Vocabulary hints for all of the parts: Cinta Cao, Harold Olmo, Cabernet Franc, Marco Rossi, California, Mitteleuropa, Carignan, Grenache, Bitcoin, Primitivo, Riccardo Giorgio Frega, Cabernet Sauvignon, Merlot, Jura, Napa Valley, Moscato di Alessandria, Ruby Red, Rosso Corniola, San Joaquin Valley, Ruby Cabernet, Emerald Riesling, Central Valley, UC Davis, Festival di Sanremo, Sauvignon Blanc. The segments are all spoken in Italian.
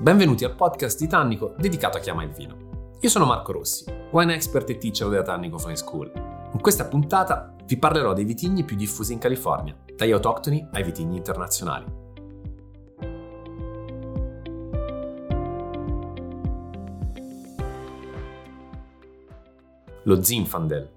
Benvenuti al podcast di Tannico dedicato a chi ama il vino. Io sono Marco Rossi, wine expert e teacher della Tannico Fine School. In questa puntata vi parlerò dei vitigni più diffusi in California, dagli autoctoni ai vitigni internazionali. Lo Zinfandel.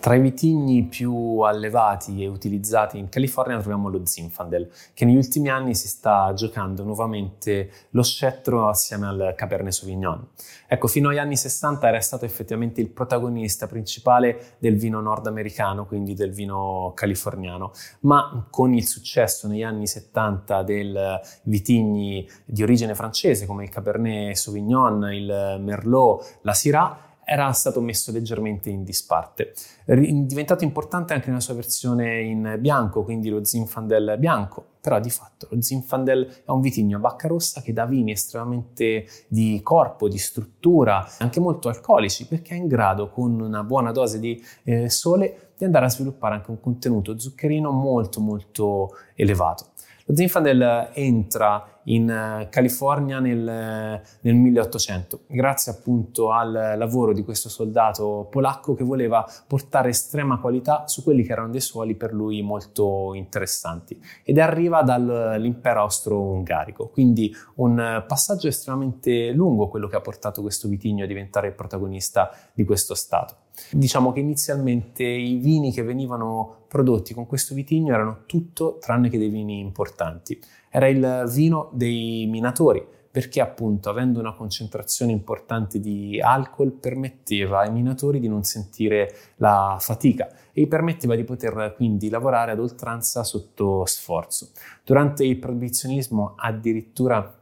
Tra i vitigni più allevati e utilizzati in California troviamo lo Zinfandel, che negli ultimi anni si sta giocando nuovamente lo scettro assieme al Cabernet Sauvignon. Ecco, fino agli anni 60 era stato effettivamente il protagonista principale del vino nordamericano, quindi del vino californiano, ma con il successo negli anni 70 dei vitigni di origine francese come il Cabernet Sauvignon, il Merlot, la Syrah, era stato messo leggermente in disparte. È diventato importante anche nella sua versione in bianco, quindi lo Zinfandel bianco, però di fatto lo Zinfandel è un vitigno a bacca rossa che dà vini estremamente di corpo, di struttura, anche molto alcolici, perché è in grado, con una buona dose di sole, di andare a sviluppare anche un contenuto zuccherino molto molto elevato. Lo Zinfandel entra in California nel 1800, grazie appunto al lavoro di questo soldato polacco che voleva portare estrema qualità su quelli che erano dei suoli per lui molto interessanti, ed arriva dall'impero austro-ungarico, quindi un passaggio estremamente lungo quello che ha portato questo vitigno a diventare il protagonista di questo stato. Diciamo che inizialmente i vini che venivano prodotti con questo vitigno erano tutto tranne che dei vini importanti. Era il vino dei minatori, perché appunto avendo una concentrazione importante di alcol permetteva ai minatori di non sentire la fatica e gli permetteva di poter quindi lavorare ad oltranza sotto sforzo. Durante il proibizionismo addirittura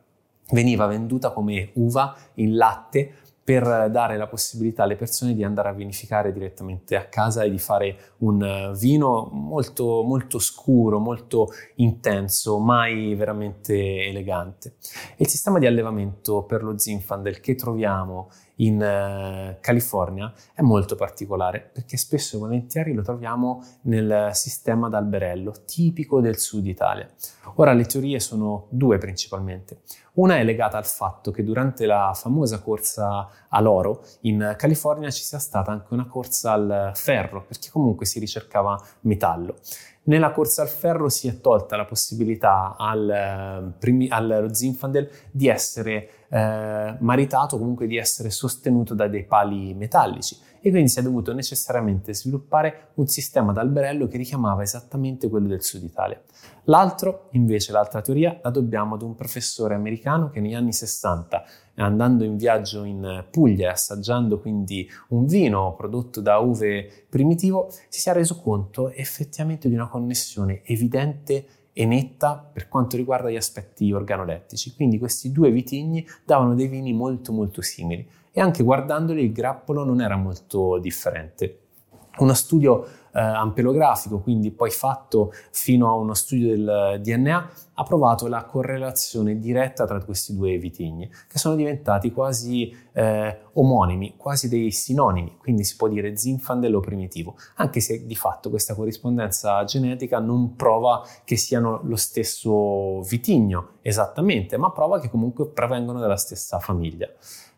veniva venduta come uva in latte, per dare la possibilità alle persone di andare a vinificare direttamente a casa e di fare un vino molto, molto scuro, molto intenso, mai veramente elegante. Il sistema di allevamento per lo Zinfandel che troviamo in California è molto particolare, perché spesso e volentieri lo troviamo nel sistema d'alberello, tipico del sud Italia. Ora, le teorie sono due principalmente. Una è legata al fatto che durante la famosa corsa all'oro in California ci sia stata anche una corsa al ferro, perché comunque si ricercava metallo. Nella corsa al ferro si è tolta la possibilità allo Zinfandel di essere maritato, comunque di essere sostenuto da dei pali metallici, e quindi si è dovuto necessariamente sviluppare un sistema d'alberello che richiamava esattamente quello del sud Italia. L'altra teoria la dobbiamo ad un professore americano che negli anni 60, andando in viaggio in Puglia e assaggiando quindi un vino prodotto da uve primitivo, si sia reso conto effettivamente di una connessione evidente e netta per quanto riguarda gli aspetti organolettici. Quindi questi due vitigni davano dei vini molto molto simili, e anche guardandoli il grappolo non era molto differente. Uno studio ampelografico, quindi poi fatto fino a uno studio del DNA, ha provato la correlazione diretta tra questi due vitigni, che sono diventati quasi omonimi, quasi dei sinonimi, quindi si può dire Zinfandel o Primitivo, anche se di fatto questa corrispondenza genetica non prova che siano lo stesso vitigno esattamente, ma prova che comunque provengono dalla stessa famiglia.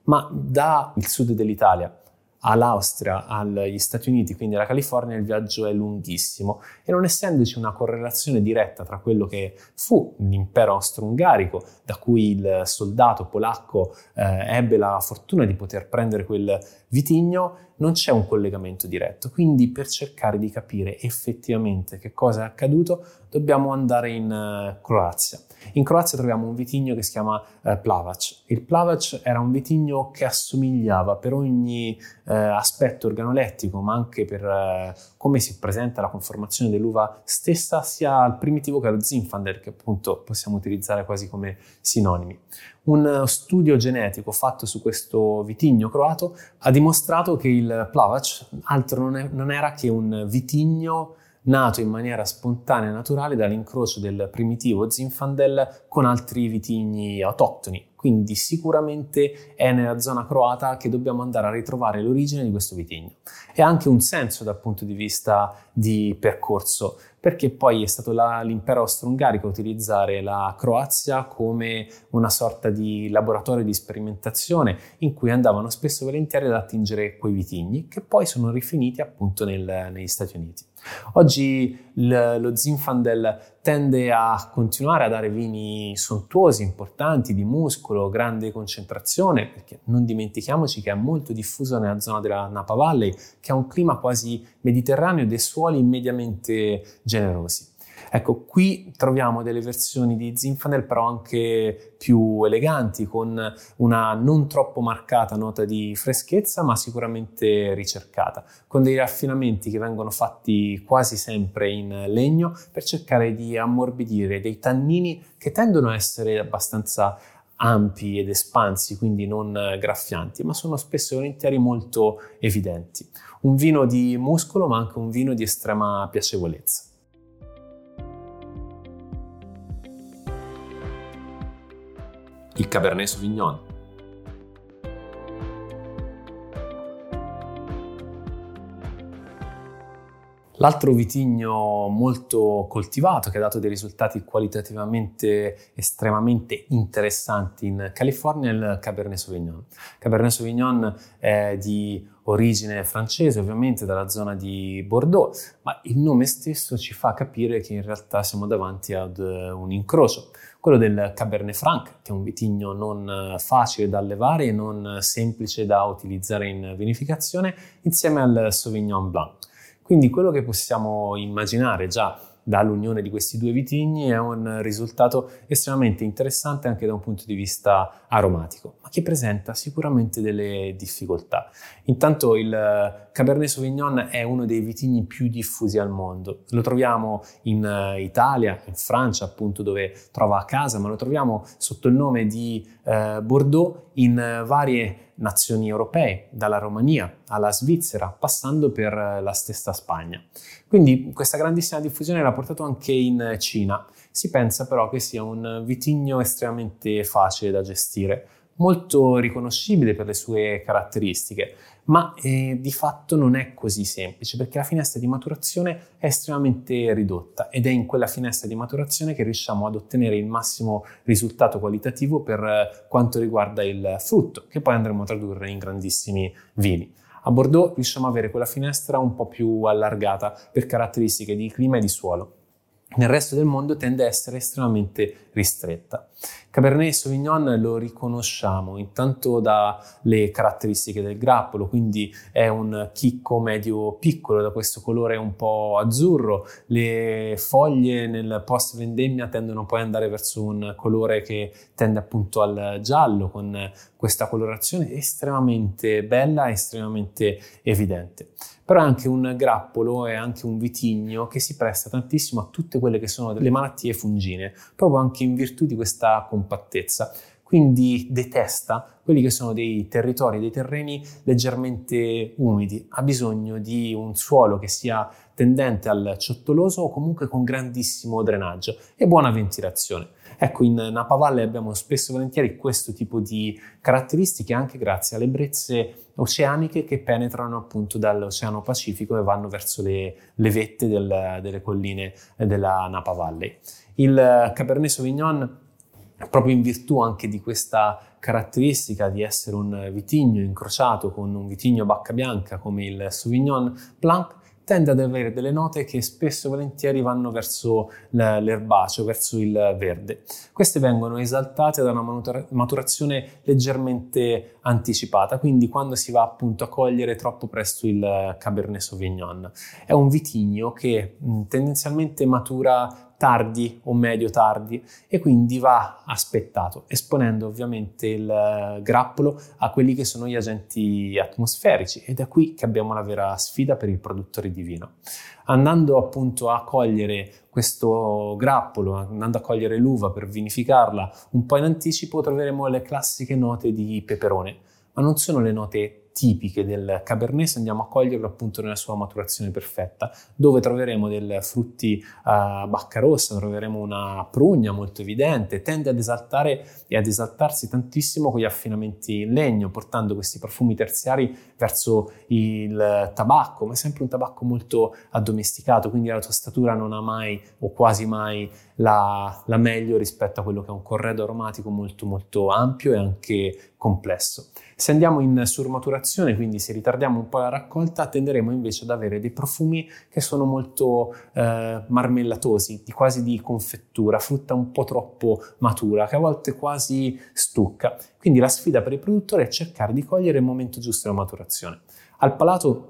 Ma dal sud dell'Italia all'Austria, agli Stati Uniti, quindi alla California, il viaggio è lunghissimo, e non essendoci una correlazione diretta tra quello che fu l'impero austro-ungarico, da cui il soldato polacco ebbe la fortuna di poter prendere quel vitigno, non c'è un collegamento diretto. Quindi per cercare di capire effettivamente che cosa è accaduto dobbiamo andare in Croazia. In Croazia troviamo un vitigno che si chiama Plavac. Il Plavac era un vitigno che assomigliava per ogni aspetto organolettico, ma anche per come si presenta la conformazione dell'uva stessa, sia al Primitivo che allo Zinfandel, che appunto possiamo utilizzare quasi come sinonimi. Un studio genetico fatto su questo vitigno croato ha dimostrato che il Plavac altro non era che un vitigno nato in maniera spontanea e naturale dall'incrocio del Primitivo Zinfandel con altri vitigni autoctoni. Quindi sicuramente è nella zona croata che dobbiamo andare a ritrovare l'origine di questo vitigno. E ha anche un senso dal punto di vista di percorso. perché poi è stato l'impero austro-ungarico a utilizzare la Croazia come una sorta di laboratorio di sperimentazione in cui andavano spesso e volentieri ad attingere quei vitigni che poi sono rifiniti appunto negli Stati Uniti. Oggi lo Zinfandel tende a continuare a dare vini sontuosi, importanti, di muscolo, grande concentrazione, perché non dimentichiamoci che è molto diffuso nella zona della Napa Valley, che ha un clima quasi mediterraneo e dei suoli mediamente generosi. Ecco, qui troviamo delle versioni di Zinfandel però anche più eleganti, con una non troppo marcata nota di freschezza, ma sicuramente ricercata, con dei raffinamenti che vengono fatti quasi sempre in legno per cercare di ammorbidire dei tannini che tendono a essere abbastanza ampi ed espansi, quindi non graffianti, ma sono spesso e volentieri molto evidenti. Un vino di muscolo, ma anche un vino di estrema piacevolezza. Il Cabernet Sauvignon. L'altro vitigno molto coltivato che ha dato dei risultati qualitativamente estremamente interessanti in California è il Cabernet Sauvignon. Cabernet Sauvignon è di origine francese, ovviamente dalla zona di Bordeaux, ma il nome stesso ci fa capire che in realtà siamo davanti ad un incrocio, quello del Cabernet Franc, che è un vitigno non facile da allevare e non semplice da utilizzare in vinificazione, insieme al Sauvignon Blanc. Quindi quello che possiamo immaginare già dall'unione di questi due vitigni è un risultato estremamente interessante anche da un punto di vista aromatico, ma che presenta sicuramente delle difficoltà. Intanto il Cabernet Sauvignon è uno dei vitigni più diffusi al mondo. Lo troviamo in Italia, in Francia appunto dove trova casa, ma lo troviamo sotto il nome di Bordeaux in varie nazioni europee, dalla Romania alla Svizzera, passando per la stessa Spagna. Quindi questa grandissima diffusione l'ha portato anche in Cina. Si pensa però che sia un vitigno estremamente facile da gestire, molto riconoscibile per le sue caratteristiche, ma di fatto non è così semplice, perché la finestra di maturazione è estremamente ridotta ed è in quella finestra di maturazione che riusciamo ad ottenere il massimo risultato qualitativo per quanto riguarda il frutto, che poi andremo a tradurre in grandissimi vini. A Bordeaux riusciamo ad avere quella finestra un po' più allargata per caratteristiche di clima e di suolo. Nel resto del mondo tende a essere estremamente ristretta. Cabernet Sauvignon lo riconosciamo intanto dalle caratteristiche del grappolo, quindi è un chicco medio piccolo, da questo colore un po' azzurro. Le foglie nel post vendemmia tendono poi ad andare verso un colore che tende appunto al giallo, con questa colorazione estremamente bella, estremamente evidente. Però è anche un grappolo, è anche un vitigno che si presta tantissimo a tutte quelle che sono le malattie fungine, proprio anche in virtù di questa compattezza. Quindi detesta quelli che sono dei territori, dei terreni leggermente umidi, ha bisogno di un suolo che sia tendente al ciottoloso o comunque con grandissimo drenaggio e buona ventilazione. Ecco, in Napa Valley abbiamo spesso e volentieri questo tipo di caratteristiche anche grazie alle brezze oceaniche che penetrano appunto dall'Oceano Pacifico e vanno verso le vette delle colline della Napa Valley. Il Cabernet Sauvignon, proprio in virtù anche di questa caratteristica di essere un vitigno incrociato con un vitigno bacca bianca come il Sauvignon Blanc, tende ad avere delle note che spesso e volentieri vanno verso l'erbaceo, verso il verde. Queste vengono esaltate da una maturazione leggermente anticipata, quindi quando si va appunto a cogliere troppo presto il Cabernet Sauvignon. È un vitigno che tendenzialmente matura tardi o medio tardi e quindi va aspettato, esponendo ovviamente il grappolo a quelli che sono gli agenti atmosferici, ed è qui che abbiamo la vera sfida per il produttore di vino. Andando appunto a cogliere questo grappolo, andando a cogliere l'uva per vinificarla un po' in anticipo, troveremo le classiche note di peperone, ma non sono le note tipiche del Cabernet, se andiamo a coglierlo appunto nella sua maturazione perfetta, dove troveremo dei frutti a bacca rossa, troveremo una prugna molto evidente, tende ad esaltare e ad esaltarsi tantissimo con gli affinamenti in legno, portando questi profumi terziari verso il tabacco, ma è sempre un tabacco molto addomesticato, quindi la tostatura non ha mai o quasi mai la meglio rispetto a quello che è un corredo aromatico molto molto ampio e anche complesso. Se andiamo in surmaturazione, quindi se ritardiamo un po' la raccolta, tenderemo invece ad avere dei profumi che sono molto marmellatosi, quasi di confettura, frutta un po' troppo matura, che a volte quasi stucca. Quindi la sfida per il produttore è cercare di cogliere il momento giusto della maturazione. Al palato,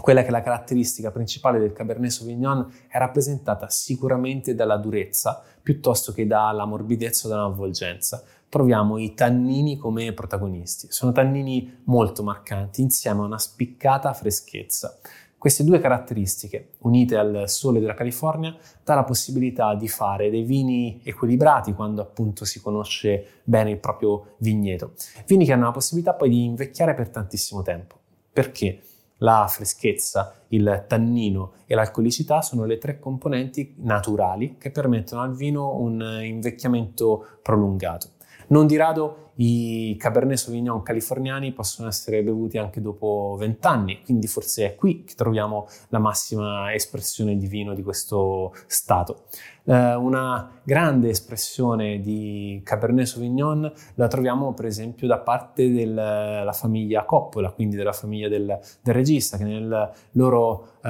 quella che è la caratteristica principale del Cabernet Sauvignon è rappresentata sicuramente dalla durezza, piuttosto che dalla morbidezza o dall'avvolgenza. Troviamo i tannini come protagonisti. Sono tannini molto marcanti, insieme a una spiccata freschezza. Queste due caratteristiche, unite al sole della California, dà la possibilità di fare dei vini equilibrati quando appunto si conosce bene il proprio vigneto. Vini che hanno la possibilità poi di invecchiare per tantissimo tempo. Perché? La freschezza, il tannino e l'alcolicità sono le tre componenti naturali che permettono al vino un invecchiamento prolungato. Non di rado i Cabernet Sauvignon californiani possono essere bevuti anche dopo 20 anni, quindi forse è qui che troviamo la massima espressione di vino di questo stato. Una grande espressione di Cabernet Sauvignon la troviamo per esempio da parte della famiglia Coppola, quindi della famiglia del regista, che nel loro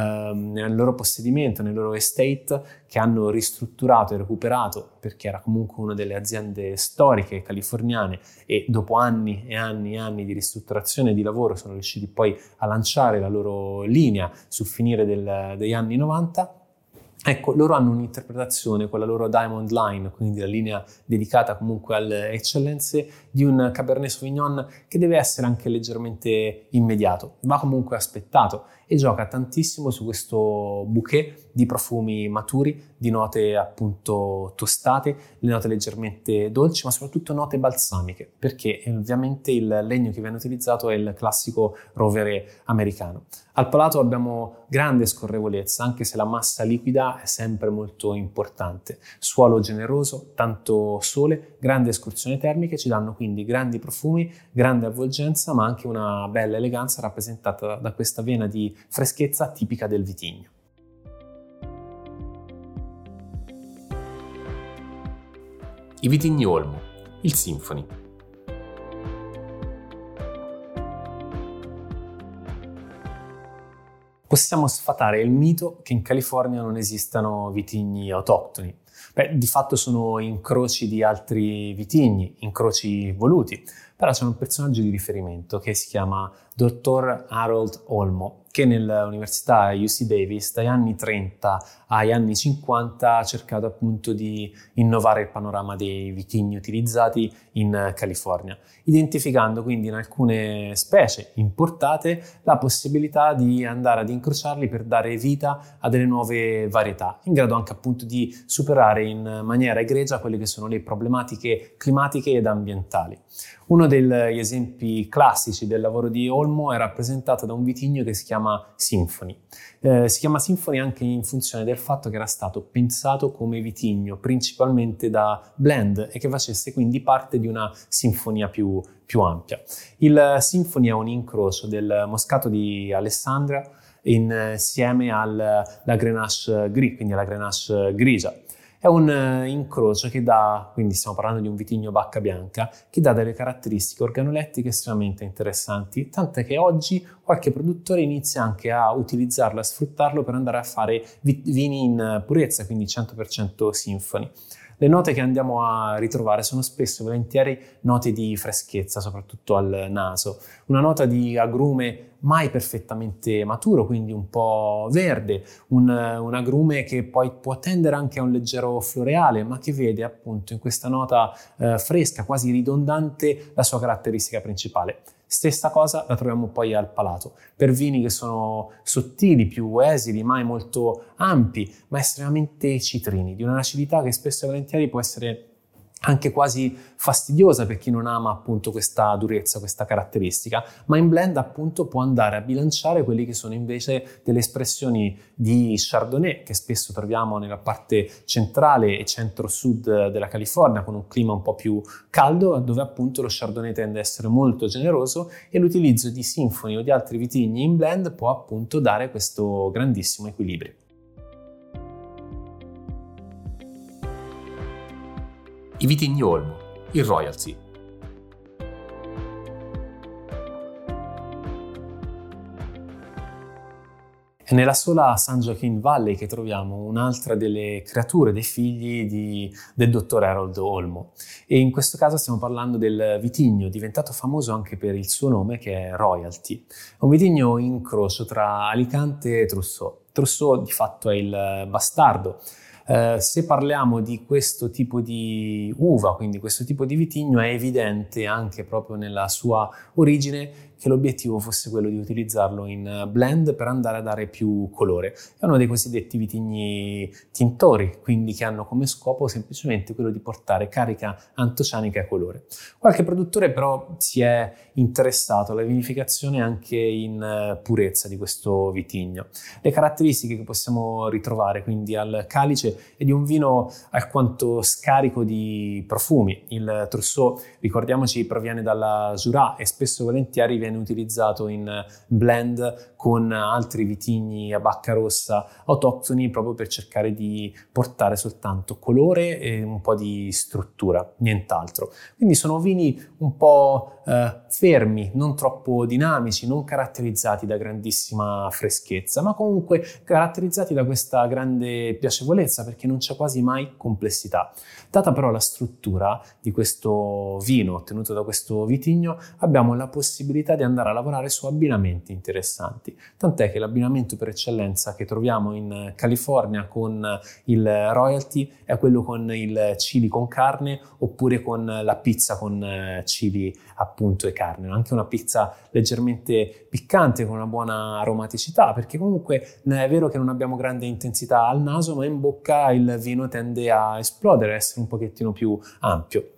possedimento, nel loro estate, che hanno ristrutturato e recuperato, perché era comunque una delle aziende storiche californiane, e dopo anni e anni e anni di ristrutturazione e di lavoro sono riusciti poi a lanciare la loro linea sul finire degli anni 90. Ecco, loro hanno un'interpretazione con la loro Diamond Line, quindi la linea dedicata comunque alle eccellenze, di un Cabernet Sauvignon che deve essere anche leggermente immediato, va comunque aspettato, e gioca tantissimo su questo bouquet di profumi maturi, di note appunto tostate, le note leggermente dolci, ma soprattutto note balsamiche, perché ovviamente il legno che viene utilizzato è il classico rovere americano. Al palato abbiamo grande scorrevolezza, anche se la massa liquida è sempre molto importante. Suolo generoso, tanto sole, grandi escursioni termiche ci danno quindi grandi profumi, grande avvolgenza, ma anche una bella eleganza rappresentata da questa vena di freschezza tipica del vitigno. I vitigni Olmo, il Symphony. Possiamo sfatare il mito che in California non esistano vitigni autoctoni. Di fatto sono incroci di altri vitigni, incroci voluti, però c'è un personaggio di riferimento che si chiama Dottor Harold Olmo, che nell'università UC Davis dagli anni 30 agli anni 50 ha cercato appunto di innovare il panorama dei vitigni utilizzati in California, identificando quindi in alcune specie importate la possibilità di andare ad incrociarli per dare vita a delle nuove varietà, in grado anche appunto di superare in maniera egregia quelle che sono le problematiche climatiche ed ambientali. Uno degli esempi classici del lavoro di Olmo è rappresentato da un vitigno che si chiama Symphony. Si chiama Symphony anche in funzione del fatto che era stato pensato come vitigno principalmente da blend e che facesse quindi parte di una sinfonia più ampia. Il Symphony è un incrocio del Moscato di Alessandria insieme alla Grenache Gris, quindi alla Grenache grigia. È un incrocio che dà, quindi stiamo parlando di un vitigno bacca bianca, che dà delle caratteristiche organolettiche estremamente interessanti, tant'è che oggi qualche produttore inizia anche a utilizzarlo, a sfruttarlo per andare a fare vini in purezza, quindi 100% Symphony. Le note che andiamo a ritrovare sono spesso e volentieri note di freschezza, soprattutto al naso, una nota di agrume mai perfettamente maturo, quindi un po' verde, un agrume che poi può tendere anche a un leggero floreale, ma che vede appunto in questa nota fresca, quasi ridondante, la sua caratteristica principale. Stessa cosa la troviamo poi al palato, per vini che sono sottili, più esili, mai molto ampi, ma estremamente citrini, di un'acidità che spesso e volentieri può essere anche quasi fastidiosa per chi non ama appunto questa durezza, questa caratteristica, ma in blend appunto può andare a bilanciare quelli che sono invece delle espressioni di Chardonnay che spesso troviamo nella parte centrale e centro-sud della California, con un clima un po' più caldo, dove appunto lo Chardonnay tende a essere molto generoso, e l'utilizzo di Symphony o di altri vitigni in blend può appunto dare questo grandissimo equilibrio. I vitigni Olmo, il Royalty. È nella sola San Joaquin Valley che troviamo un'altra delle creature, dei figli del dottor Harold Olmo, e in questo caso stiamo parlando del vitigno diventato famoso anche per il suo nome, che è Royalty. È un vitigno incrocio tra Alicante e Trousseau. Trousseau di fatto è il bastardo. Se parliamo di questo tipo di uva, quindi questo tipo di vitigno, è evidente anche proprio nella sua origine che l'obiettivo fosse quello di utilizzarlo in blend per andare a dare più colore. È uno dei cosiddetti vitigni tintori, quindi che hanno come scopo semplicemente quello di portare carica antocianica e colore. Qualche produttore però si è interessato alla vinificazione anche in purezza di questo vitigno. Le caratteristiche che possiamo ritrovare quindi al calice è di un vino alquanto scarico di profumi. Il Trousseau, ricordiamoci, proviene dalla Jura e spesso e volentieri viene utilizzato in blend con altri vitigni a bacca rossa autoctoni, proprio per cercare di portare soltanto colore e un po' di struttura, nient'altro. Quindi sono vini un po' fermi, non troppo dinamici, non caratterizzati da grandissima freschezza, ma comunque caratterizzati da questa grande piacevolezza, perché non c'è quasi mai complessità. Data però la struttura di questo vino ottenuto da questo vitigno, abbiamo la possibilità di andare a lavorare su abbinamenti interessanti, tant'è che l'abbinamento per eccellenza che troviamo in California con il Royalty è quello con il chili con carne, oppure con la pizza con chili appunto e carne, anche una pizza leggermente piccante con una buona aromaticità, perché comunque è vero che non abbiamo grande intensità al naso, ma in bocca il vino tende a esplodere, a essere un pochettino più ampio.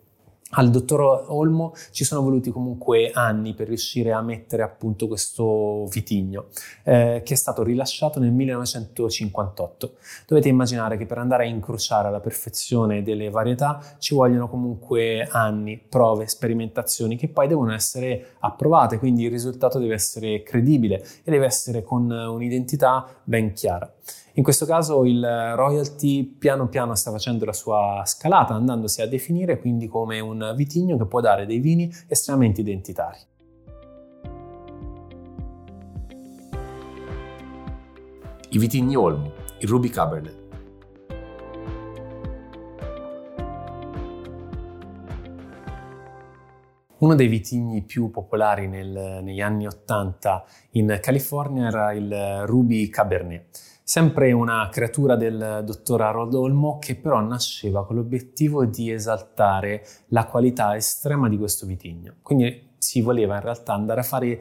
Al dottor Olmo ci sono voluti comunque anni per riuscire a mettere appunto questo vitigno, che è stato rilasciato nel 1958. Dovete immaginare che per andare a incrociare alla perfezione delle varietà ci vogliono comunque anni, prove, sperimentazioni che poi devono essere approvate, quindi il risultato deve essere credibile e deve essere con un'identità ben chiara. In questo caso il Royalty piano piano sta facendo la sua scalata, andandosi a definire quindi come un vitigno che può dare dei vini estremamente identitari. I vitigni Olmo, il Ruby Cabernet. Uno dei vitigni più popolari negli anni 80 in California era il Ruby Cabernet. Sempre una creatura del dottor Harold Olmo, che però nasceva con l'obiettivo di esaltare la qualità estrema di questo vitigno. Quindi si voleva in realtà andare a fare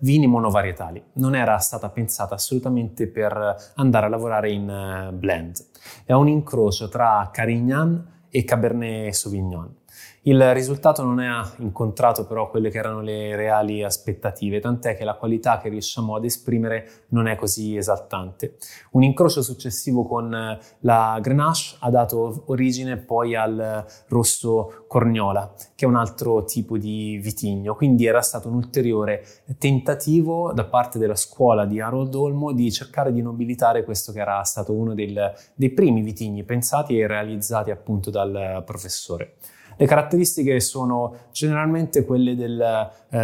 vini monovarietali, non era stata pensata assolutamente per andare a lavorare in blend. È un incrocio tra Carignan e Cabernet Sauvignon. Il risultato non ha incontrato però quelle che erano le reali aspettative, tant'è che la qualità che riusciamo ad esprimere non è così esaltante. Un incrocio successivo con la Grenache ha dato origine poi al Rosso Corniola, che è un altro tipo di vitigno, quindi era stato un ulteriore tentativo da parte della scuola di Harold Olmo di cercare di nobilitare questo che era stato uno dei primi vitigni pensati e realizzati appunto dal professore. Le caratteristiche sono generalmente quelle del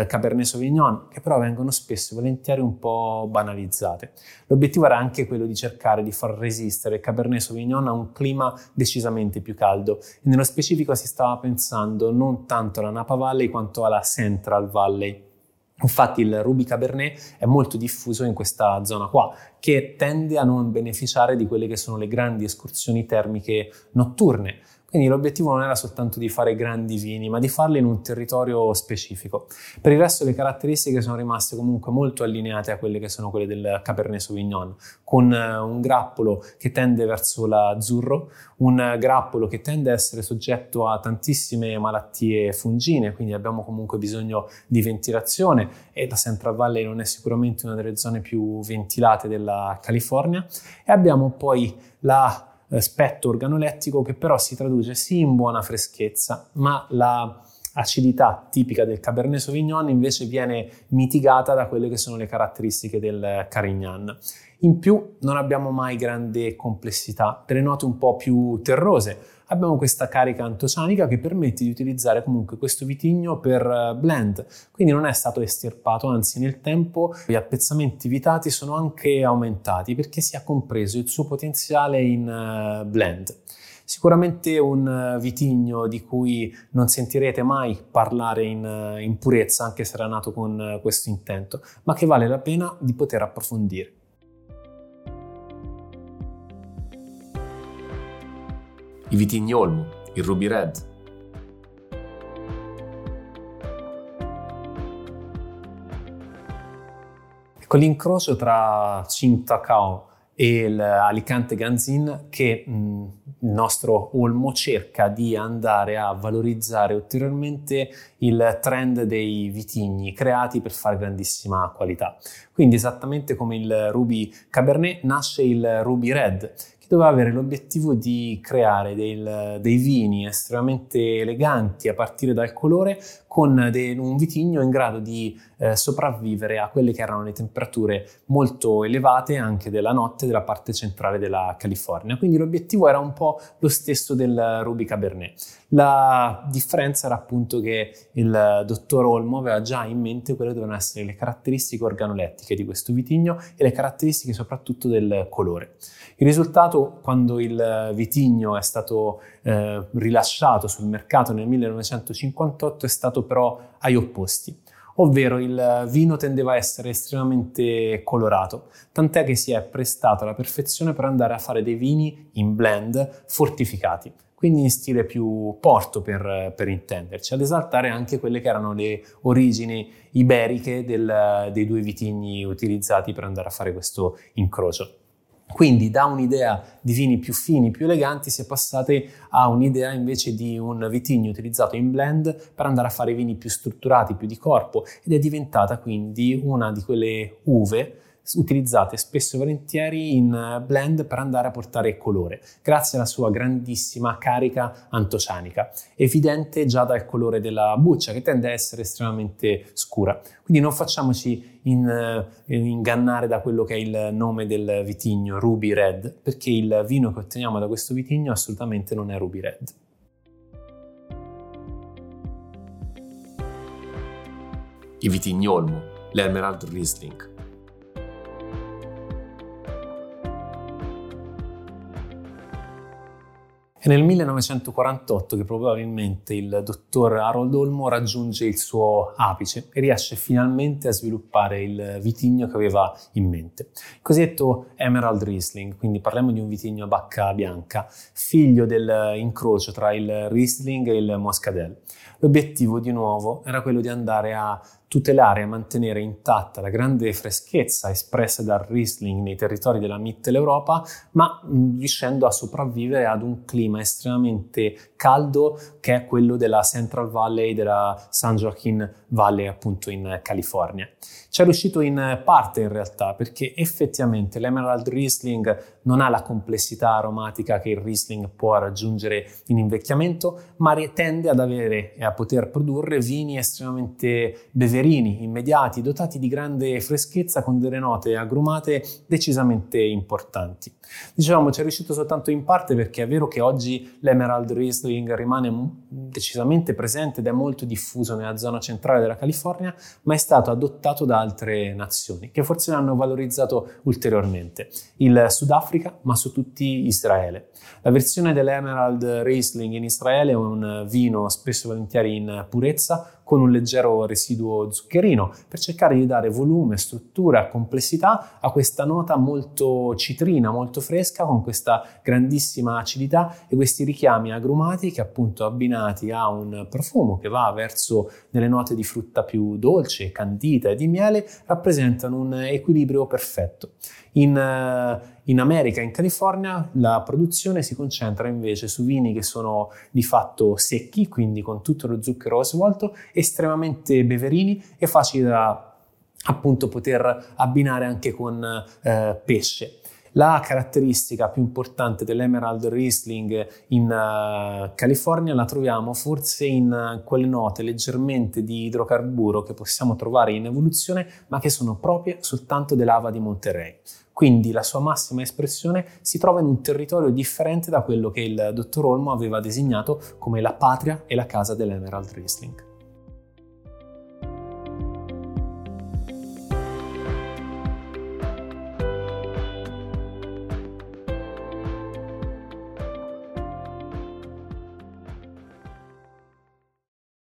Cabernet Sauvignon, che però vengono spesso e volentieri un po' banalizzate. L'obiettivo era anche quello di cercare di far resistere il Cabernet Sauvignon a un clima decisamente più caldo, e nello specifico si stava pensando non tanto alla Napa Valley quanto alla Central Valley. Infatti il Ruby Cabernet è molto diffuso in questa zona qua, che tende a non beneficiare di quelle che sono le grandi escursioni termiche notturne. Quindi l'obiettivo non era soltanto di fare grandi vini, ma di farli in un territorio specifico. Per il resto le caratteristiche sono rimaste comunque molto allineate a quelle che sono quelle del Cabernet Sauvignon, con un grappolo che tende verso l'azzurro, un grappolo che tende a essere soggetto a tantissime malattie fungine, quindi abbiamo comunque bisogno di ventilazione e la Central Valley non è sicuramente una delle zone più ventilate della California, e abbiamo poi l'aspetto organolettico che però si traduce sì in buona freschezza, ma la acidità tipica del Cabernet Sauvignon invece viene mitigata da quelle che sono le caratteristiche del Carignan. In più non abbiamo mai grande complessità, delle note un po' più terrose. Abbiamo questa carica antocianica che permette di utilizzare comunque questo vitigno per blend, quindi non è stato estirpato, anzi nel tempo gli appezzamenti vitati sono anche aumentati perché si è compreso il suo potenziale in blend. Sicuramente un vitigno di cui non sentirete mai parlare in purezza, anche se era nato con questo intento, ma che vale la pena di poter approfondire. I vitigni Olmo, il Ruby Red. Con l'incrocio tra Cinta Cao e l'Alicante Ganzin, che il nostro Olmo cerca di andare a valorizzare ulteriormente il trend dei vitigni creati per fare grandissima qualità. Quindi esattamente come il Ruby Cabernet nasce il Ruby Red, doveva avere l'obiettivo di creare dei vini estremamente eleganti a partire dal colore, con un vitigno in grado di sopravvivere a quelle che erano le temperature molto elevate anche della notte della parte centrale della California. Quindi l'obiettivo era un po' lo stesso del Ruby Cabernet. La differenza era appunto che il dottor Olmo aveva già in mente quelle che dovevano essere le caratteristiche organolettiche di questo vitigno e le caratteristiche soprattutto del colore. Il risultato, quando il vitigno è stato rilasciato sul mercato nel 1958, è stato però agli opposti, ovvero il vino tendeva a essere estremamente colorato, tant'è che si è prestato alla perfezione per andare a fare dei vini in blend fortificati, quindi in stile più porto per intenderci, ad esaltare anche quelle che erano le origini iberiche dei due vitigni utilizzati per andare a fare questo incrocio. Quindi da un'idea di vini più fini, più eleganti, si è passati a un'idea invece di un vitigno utilizzato in blend per andare a fare vini più strutturati, più di corpo, ed è diventata quindi una di quelle uve utilizzate spesso e volentieri in blend per andare a portare colore, grazie alla sua grandissima carica antocianica, evidente già dal colore della buccia, che tende a essere estremamente scura. Quindi non facciamoci ingannare da quello che è il nome del vitigno, Ruby Red, perché il vino che otteniamo da questo vitigno assolutamente non è Ruby Red. I vitigni Olmo, l'Emerald Riesling. È nel 1948 che probabilmente il dottor Harold Olmo raggiunge il suo apice e riesce finalmente a sviluppare il vitigno che aveva in mente. Il cosiddetto Emerald Riesling, quindi parliamo di un vitigno a bacca bianca, figlio dell'incrocio tra il Riesling e il Moscadel. L'obiettivo di nuovo era quello di andare a tutelare e mantenere intatta la grande freschezza espressa dal Riesling nei territori della Mitteleuropa, ma riuscendo a sopravvivere ad un clima estremamente caldo che è quello della Central Valley, della San Joaquin Valley appunto in California. Ci è riuscito in parte in realtà, perché effettivamente l'Emerald Riesling non ha la complessità aromatica che il Riesling può raggiungere in invecchiamento, ma tende ad avere e a poter produrre vini estremamente beverini, immediati, dotati di grande freschezza con delle note agrumate decisamente importanti. Dicevamo, ci è riuscito soltanto in parte, perché è vero che oggi l'Emerald Riesling rimane decisamente presente ed è molto diffuso nella zona centrale della California, ma è stato adottato da altre nazioni che forse l'hanno valorizzato ulteriormente. Il Sudafrica, ma su tutti Israele. La versione dell'Emerald Riesling in Israele è un vino spesso volentieri in purezza, con un leggero residuo zuccherino, per cercare di dare volume, struttura, complessità a questa nota molto citrina, molto fresca, con questa grandissima acidità e questi richiami agrumati che appunto abbinati a un profumo che va verso delle note di frutta più dolce, candita e di miele, rappresentano un equilibrio perfetto. In America, in California, la produzione si concentra invece su vini che sono di fatto secchi, quindi con tutto lo zucchero sciolto, estremamente beverini e facili da appunto poter abbinare anche con pesce. La caratteristica più importante dell'Emerald Riesling in California la troviamo forse in quelle note leggermente di idrocarburo che possiamo trovare in evoluzione, ma che sono proprie soltanto dell'Ava di Monterey. Quindi la sua massima espressione si trova in un territorio differente da quello che il dottor Olmo aveva designato come la patria e la casa dell'Emerald Riesling.